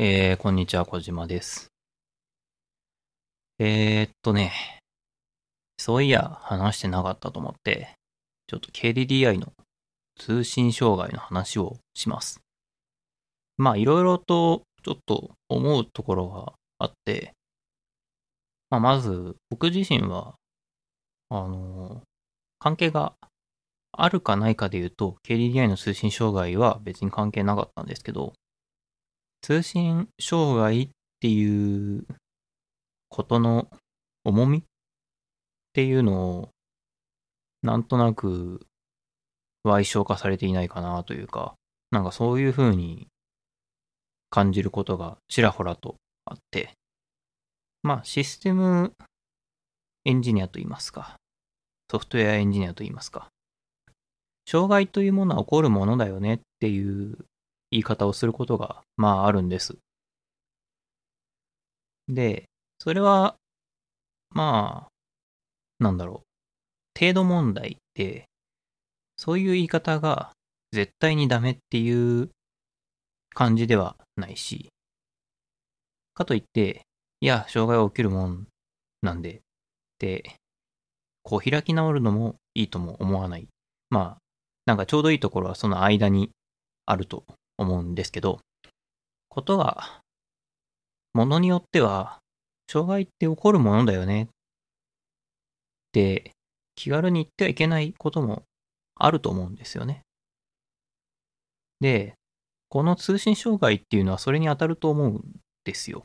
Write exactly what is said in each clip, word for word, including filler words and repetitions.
えー、こんにちは、小島です。えー、っとね、そういや話してなかったと思って、ちょっと ケーディーディーアイ の通信障害の話をします。まあいろいろとちょっと思うところがあって、まあ、まず僕自身はあの関係があるかないかで言うと ケーディーディーアイ の通信障害は別に関係なかったんですけど、通信障害っていうことの重みっていうのをなんとなく矮小化されていないかなというか、なんかそういう風に感じることがちらほらとあって、まあシステムエンジニアといいますか、ソフトウェアエンジニアといいますか、障害というものは起こるものだよねっていう言い方をすることがまああるんです。で、それはまあなんだろう、程度問題ってそういう言い方が絶対にダメっていう感じではないし、かといっていや障害は起きるもんなんでってこう開き直るのもいいとも思わない、まあなんかちょうどいいところはその間にあると思うんですけど、ことがものによっては障害って起こるものだよねって気軽に言ってはいけないこともあると思うんですよね。で、この通信障害っていうのはそれに当たると思うんですよ。っ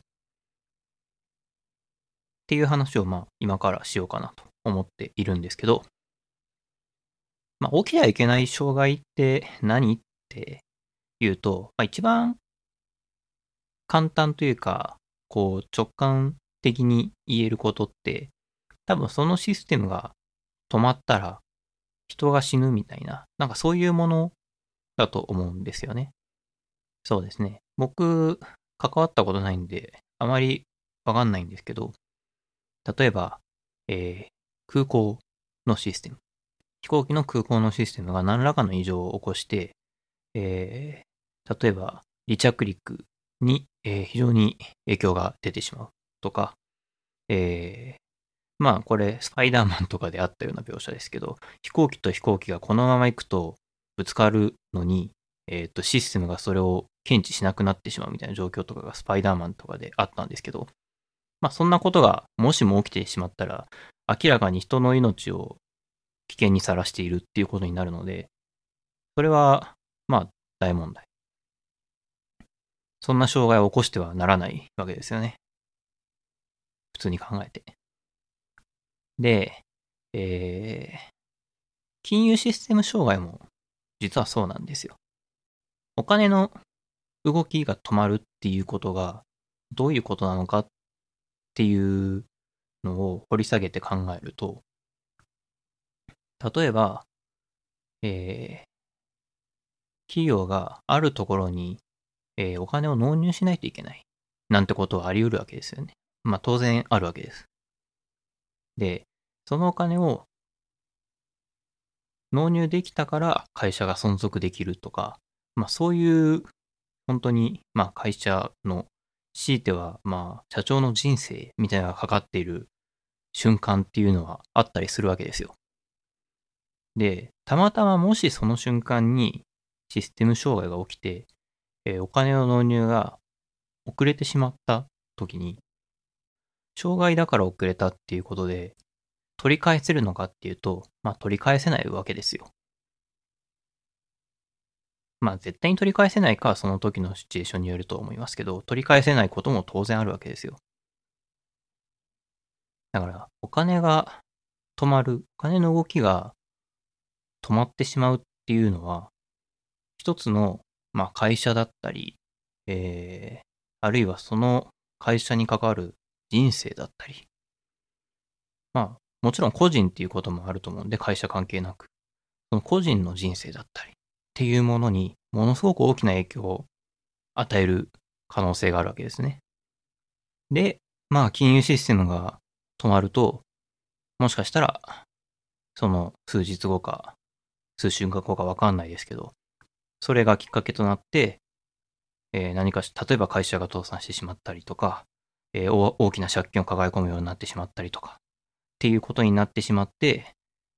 ていう話をまあ今からしようかなと思っているんですけど、まあ、起きてはいけない障害って何っていうと、まあ、一番簡単というかこう直感的に言えることって、多分そのシステムが止まったら人が死ぬみたいな、なんかそういうものだと思うんですよね。そうですね。僕、関わったことないんで、あまりわかんないんですけど、例えば、えー、空港のシステム、飛行機の空港のシステムが何らかの異常を起こして、えー、例えば、離着陸に、えー、非常に影響が出てしまうとか、えー、まあこれ、スパイダーマンとかであったような描写ですけど、飛行機と飛行機がこのまま行くとぶつかるのに、えっと、システムがそれを検知しなくなってしまうみたいな状況とかがスパイダーマンとかであったんですけど、まあそんなことがもしも起きてしまったら、明らかに人の命を危険にさらしているっていうことになるので、それはまあ大問題。そんな障害を起こしてはならないわけですよね。普通に考えて。で、えー、金融システム障害も実はそうなんですよ。お金の動きが止まるっていうことがどういうことなのかっていうのを掘り下げて考えると、例えば、えー、企業があるところに、えー、お金を納入しないといけないなんてことはあり得るわけですよね。まあ当然あるわけです。で、そのお金を納入できたから会社が存続できるとか、まあそういう本当にまあ会社の強いてはまあ社長の人生みたいなのがかかっている瞬間っていうのはあったりするわけですよ。で、たまたまもしその瞬間にシステム障害が起きて、えー、お金の納入が遅れてしまった時に、障害だから遅れたっていうことで取り返せるのかっていうと、まあ取り返せないわけですよ。まあ絶対に取り返せないかはその時のシチュエーションによると思いますけど、取り返せないことも当然あるわけですよ。だからお金が止まる、お金の動きが止まってしまうっていうのは、一つのまあ会社だったり、えー、あるいはその会社に関わる人生だったり、まあもちろん個人っていうこともあると思うんで会社関係なく、その個人の人生だったりっていうものにものすごく大きな影響を与える可能性があるわけですね。で、まあ金融システムが止まると、もしかしたらその数日後か数週間後かわかんないですけど、それがきっかけとなって、えー、何かし例えば会社が倒産してしまったりとか、えー、大きな借金を抱え込むようになってしまったりとかっていうことになってしまって、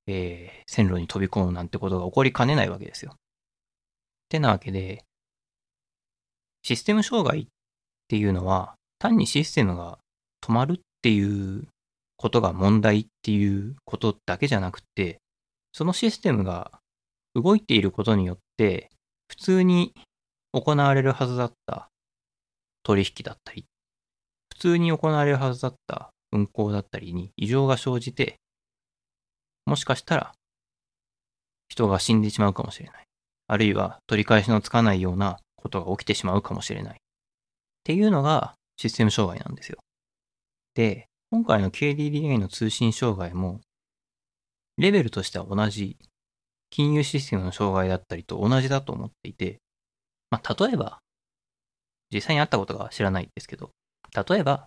えー、線路に飛び込むなんてことが起こりかねないわけですよ。ってなわけで、システム障害っていうのは単にシステムが止まるっていうことが問題っていうことだけじゃなくて、そのシステムが動いていることによって普通に行われるはずだった取引だったり、普通に行われるはずだった運行だったりに異常が生じて、もしかしたら人が死んでしまうかもしれない。あるいは取り返しのつかないようなことが起きてしまうかもしれない。っていうのがシステム障害なんですよ。で、今回の ケーディーディーアイ の通信障害もレベルとしては同じ金融システムの障害だったりと同じだと思っていて、まあ、例えば実際にあったことが知らないですけど、例えば、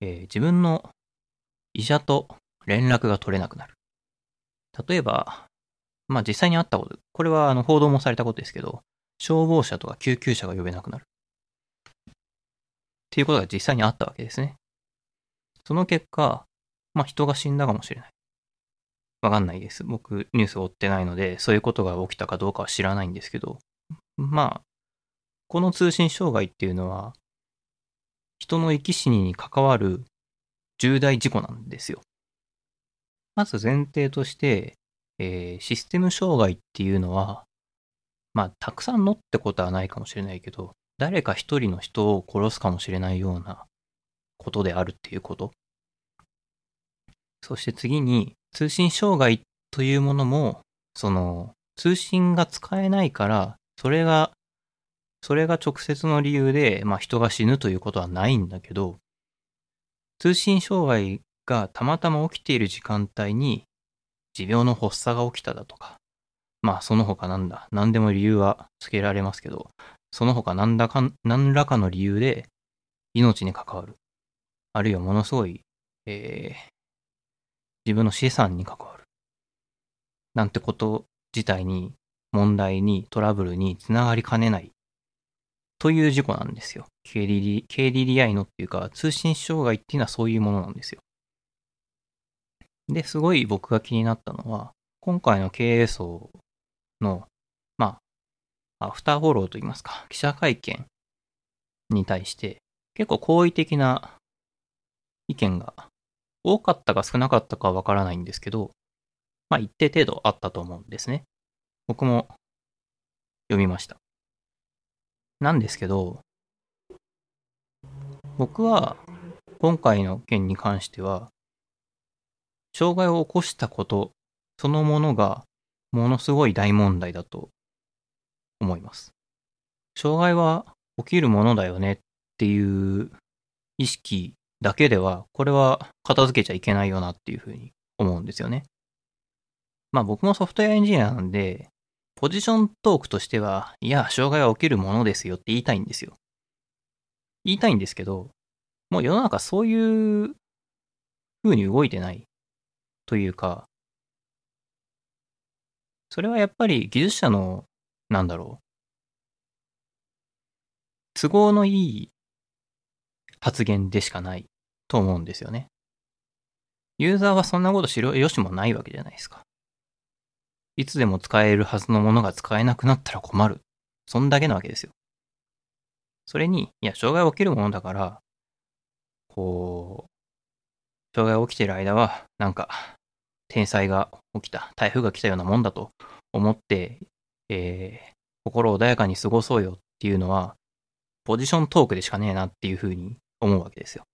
えー、自分の医者と連絡が取れなくなる。例えば、まあ、実際にあったこと、これはあの報道もされたことですけど、消防車とか救急車が呼べなくなるっていうことが実際にあったわけですね。その結果、まあ、人が死んだかもしれない。わかんないです。僕、ニュースを追ってないので、そういうことが起きたかどうかは知らないんですけど、まあ、この通信障害っていうのは、人の生き死にに関わる重大事故なんですよ。まず前提として、えー、システム障害っていうのは、まあ、たくさんのってことはないかもしれないけど、誰か一人の人を殺すかもしれないようなことであるっていうこと。そして次に、通信障害というものも、その通信が使えないから、それがそれが直接の理由で、まあ、人が死ぬということはないんだけど、通信障害がたまたま起きている時間帯に持病の発作が起きただとか、まあその他なんだ、何でも理由はつけられますけど、その他何らか、何らかの理由で命に関わる、あるいはものすごい、えー自分の資産に関わるなんてこと自体に問題にトラブルにつながりかねないという事故なんですよ。 ケーディーディーアイ ケーディーディーアイ のっていうか通信障害っていうのはそういうものなんですよ。で、すごい僕が気になったのは今回の経営層のまあアフターフォローといいますか、記者会見に対して結構好意的な意見が多かったか少なかったかはわからないんですけど、まあ一定程度あったと思うんですね。僕も読みました。なんですけど、僕は今回の件に関しては、障害を起こしたことそのものがものすごい大問題だと思います。障害は起きるものだよねっていう意識だけでは、これは片付けちゃいけないよなっていうふうに思うんですよね。まあ僕もソフトウェアエンジニアなんで、ポジショントークとしては、いや、障害は起きるものですよって言いたいんですよ。言いたいんですけど、もう世の中そういう風に動いてないというか、それはやっぱり技術者の、なんだろう、都合のいい発言でしかないと思うんですよね。ユーザーはそんなことしろよしもないわけじゃないですか。いつでも使えるはずのものが使えなくなったら困る。そんだけなわけですよ。それに、いや、障害起きるものだから、こう、障害起きてる間は、なんか、天災が起きた、台風が来たようなもんだと思って、えー、心穏やかに過ごそうよっていうのは、ポジショントークでしかねえなっていうふうに思うわけですよ。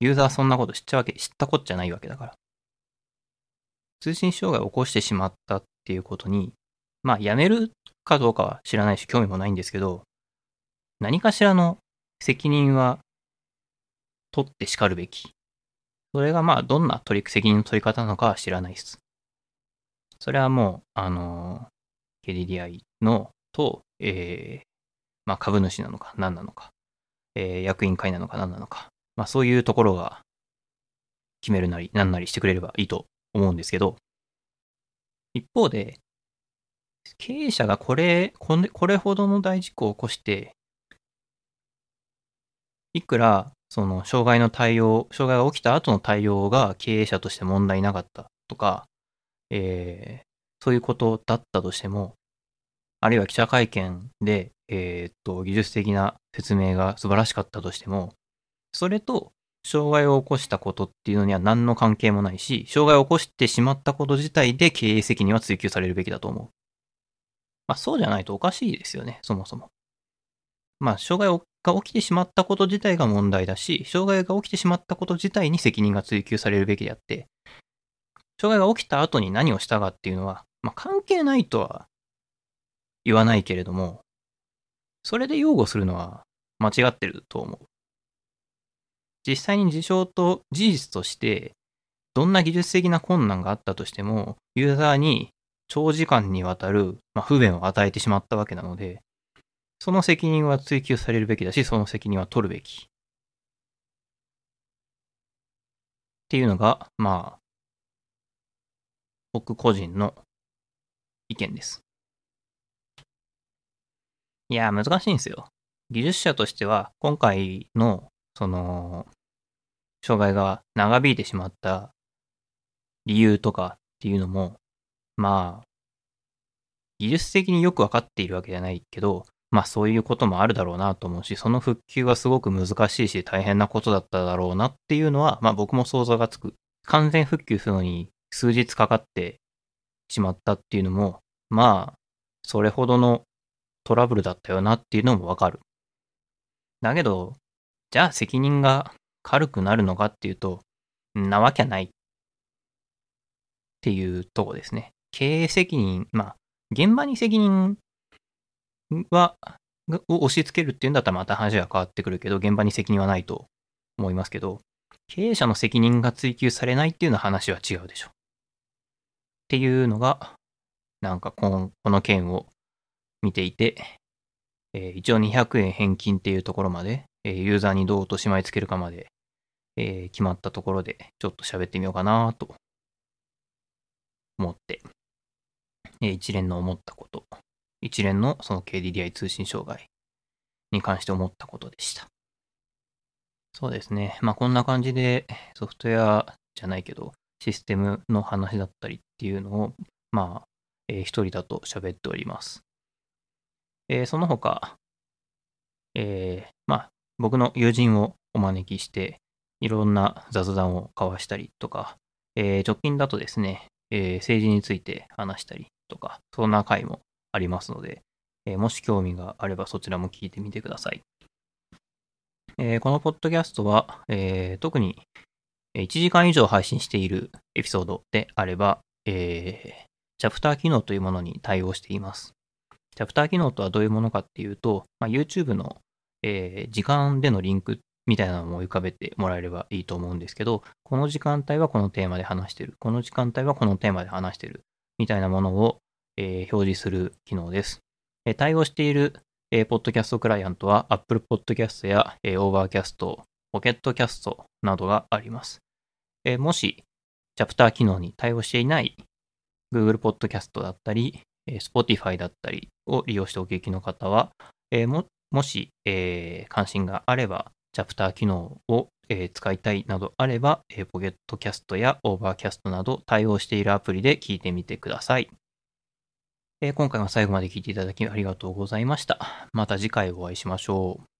ユーザーはそんなこと知っちゃわけ、知ったこっちゃないわけだから。通信障害を起こしてしまったっていうことに、まあやめるかどうかは知らないし興味もないんですけど、何かしらの責任は取ってしかるべき。それがまあどんな取り責任の取り方なのかは知らないです。それはもう、あの、ケーディーディーアイ のと、えー、まあ株主なのか何なのか、えー、役員会なのか何なのか、まあそういうところが決めるなり何なりしてくれればいいと思うんですけど、一方で経営者がこれ、これ、これほどの大事故を起こして、いくら、その、障害の対応、障害が起きた後の対応が経営者として問題なかったとか、えー、そういうことだったとしても、あるいは記者会見で、えーっと、技術的な説明が素晴らしかったとしても、それと、障害を起こしたことっていうのには何の関係もないし、障害を起こしてしまったこと自体で経営責任は追及されるべきだと思う。まあそうじゃないとおかしいですよね、そもそも。まあ障害が起きてしまったこと自体が問題だし、障害が起きてしまったこと自体に責任が追及されるべきであって、障害が起きた後に何をしたかっていうのは、まあ関係ないとは言わないけれども、それで擁護するのは間違ってると思う。実際に事象と事実として、どんな技術的な困難があったとしても、ユーザーに長時間にわたる不便を与えてしまったわけなので、その責任は追及されるべきだし、その責任は取るべき。っていうのが、まあ、僕個人の意見です。いや、難しいんですよ。技術者としては、今回のその、障害が長引いてしまった理由とかっていうのも、まあ、技術的によくわかっているわけじゃないけど、まあそういうこともあるだろうなと思うし、その復旧はすごく難しいし大変なことだっただろうなっていうのは、まあ僕も想像がつく。完全復旧するのに数日かかってしまったっていうのも、まあ、それほどのトラブルだったよなっていうのもわかる。だけど、じゃあ責任が軽くなるのかっていうと、なわけないっていうとこですね。経営責任、まあ、現場に責任は、を押し付けるっていうんだったらまた話が変わってくるけど、現場に責任はないと思いますけど、経営者の責任が追及されないっていうのは話は違うでしょ。っていうのが、なんかこの、この件を見ていて、えー、一応にひゃくえん返金っていうところまで、ユーザーにどう落とし前つけるかまで、えー、決まったところでちょっと喋ってみようかなと思って、えー、一連の思ったこと、一連のその ケーディーディーアイ 通信障害に関して思ったことでした。そうですね。まあこんな感じでソフトウェアじゃないけどシステムの話だったりっていうのをまあ、えー、一人だと喋っております。えー、その他、えー、まあ僕の友人をお招きして、いろんな雑談を交わしたりとか、えー、直近だとですね、えー、政治について話したりとか、そんな回もありますので、えー、もし興味があればそちらも聞いてみてください。えー、このポッドキャストは、えー、特にいちじかん以上配信しているエピソードであれば、えー、チャプター機能というものに対応しています。チャプター機能とはどういうものかっていうと、まあ、YouTube のえー、時間でのリンクみたいなのも浮かべてもらえればいいと思うんですけど、この時間帯はこのテーマで話してる、この時間帯はこのテーマで話してる、みたいなものを、えー、表示する機能です。えー、対応している、えー、ポッドキャストクライアントは Apple Podcast や、えー、Overcast、Pocketcast などがあります。えー、もし、チャプター機能に対応していない Google Podcast だったり、えー、Spotify だったりを利用してお聞きの方は、えー、ももし、えー、関心があれば、チャプター機能を、えー、使いたいなどあれば、えー、ポケットキャストやオーバーキャストなど対応しているアプリで聞いてみてください。えー、今回は最後まで聞いていただきありがとうございました。また次回お会いしましょう。